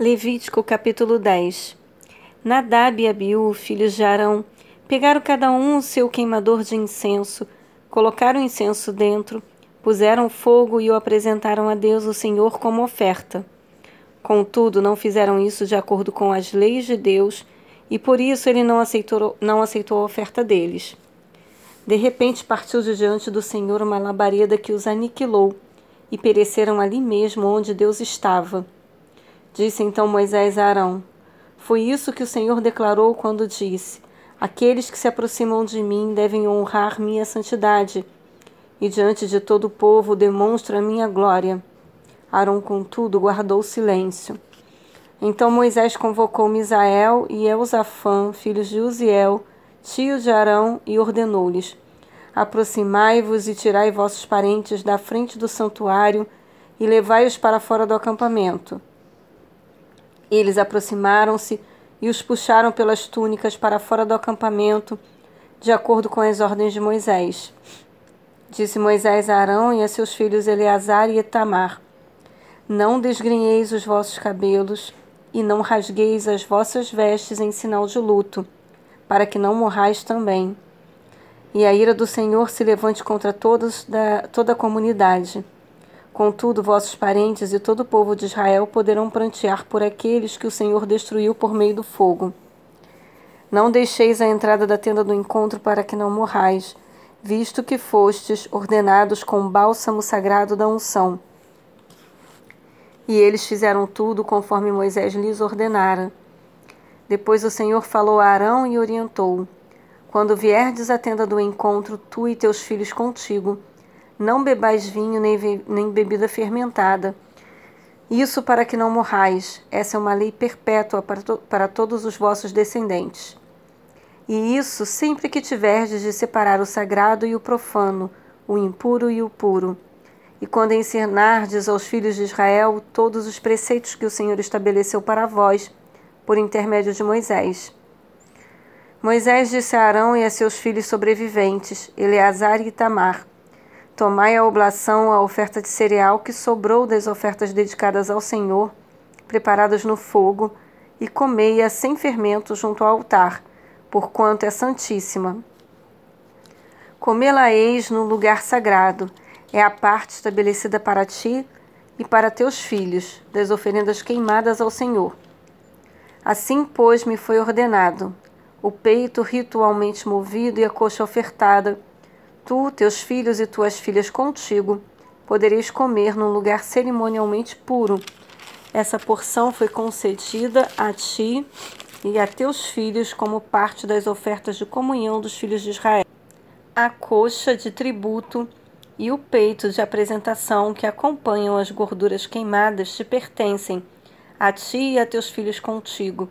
Levítico capítulo 10. Nadab e Abiú, filhos de Arão, pegaram cada um o seu queimador de incenso, colocaram o incenso dentro, puseram fogo e o apresentaram a Deus o Senhor como oferta. Contudo, não fizeram isso de acordo com as leis de Deus, e por isso ele não aceitou a oferta deles. De repente partiu de diante do Senhor uma labareda que os aniquilou, e pereceram ali mesmo onde Deus estava. Disse então Moisés a Arão: Foi isso que o Senhor declarou quando disse: Aqueles que se aproximam de mim devem honrar minha santidade, e diante de todo o povo demonstro a minha glória. Arão, contudo, guardou silêncio. Então Moisés convocou Misael e Elzafã, filhos de Uziel, tio de Arão, e ordenou-lhes: Aproximai-vos e tirai vossos parentes da frente do santuário e levai-os para fora do acampamento. Eles aproximaram-se e os puxaram pelas túnicas para fora do acampamento, de acordo com as ordens de Moisés. Disse Moisés a Arão e a seus filhos Eleazar e Itamar: Não desgrenheis os vossos cabelos e não rasgueis as vossas vestes em sinal de luto, para que não morrais também. E a ira do Senhor se levante contra toda a comunidade. Contudo, vossos parentes e todo o povo de Israel poderão prantear por aqueles que o Senhor destruiu por meio do fogo. Não deixeis a entrada da tenda do encontro para que não morrais, visto que fostes ordenados com o bálsamo sagrado da unção. E eles fizeram tudo conforme Moisés lhes ordenara. Depois o Senhor falou a Arão e orientou: Quando vierdes à tenda do encontro, tu e teus filhos contigo, não bebais vinho nem bebida fermentada. Isso para que não morrais. Essa é uma lei perpétua para todos os vossos descendentes. E isso sempre que tiverdes de separar o sagrado e o profano, o impuro e o puro. E quando ensinardes aos filhos de Israel todos os preceitos que o Senhor estabeleceu para vós, por intermédio de Moisés. Moisés disse a Arão e a seus filhos sobreviventes, Eleazar e Itamar: Tomai a oblação, a oferta de cereal que sobrou das ofertas dedicadas ao Senhor, preparadas no fogo, e comei-a sem fermento junto ao altar, porquanto é santíssima. Comê-la-eis no lugar sagrado, é a parte estabelecida para ti e para teus filhos, das oferendas queimadas ao Senhor. Assim, pois, me foi ordenado: o peito ritualmente movido e a coxa ofertada, tu, teus filhos e tuas filhas contigo, podereis comer num lugar cerimonialmente puro. Essa porção foi concedida a ti e a teus filhos como parte das ofertas de comunhão dos filhos de Israel. A coxa de tributo e o peito de apresentação que acompanham as gorduras queimadas te pertencem, a ti e a teus filhos contigo.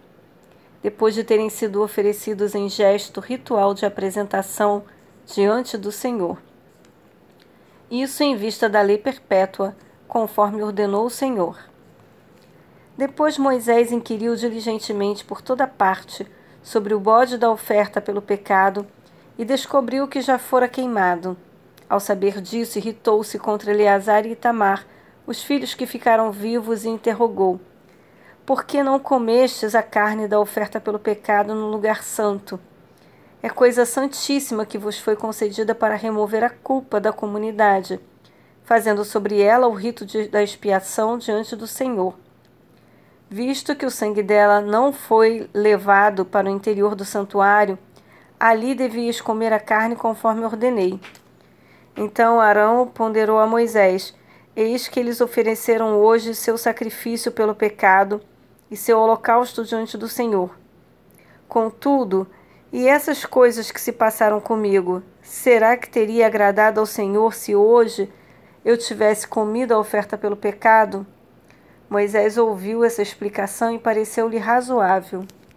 Depois de terem sido oferecidos em gesto ritual de apresentação diante do Senhor. Isso em vista da lei perpétua, conforme ordenou o Senhor. Depois Moisés inquiriu diligentemente por toda parte sobre o bode da oferta pelo pecado e descobriu que já fora queimado. Ao saber disso, irritou-se contra Eleazar e Itamar, os filhos que ficaram vivos, e interrogou: Por que não comestes a carne da oferta pelo pecado no lugar santo? É coisa santíssima que vos foi concedida para remover a culpa da comunidade, fazendo sobre ela o rito da expiação diante do Senhor. Visto que o sangue dela não foi levado para o interior do santuário, ali devias comer a carne conforme ordenei. Então Arão ponderou a Moisés: Eis que eles ofereceram hoje seu sacrifício pelo pecado e seu holocausto diante do Senhor. Contudo, e essas coisas que se passaram comigo, será que teria agradado ao Senhor se hoje eu tivesse comido a oferta pelo pecado? Moisés ouviu essa explicação e pareceu-lhe razoável.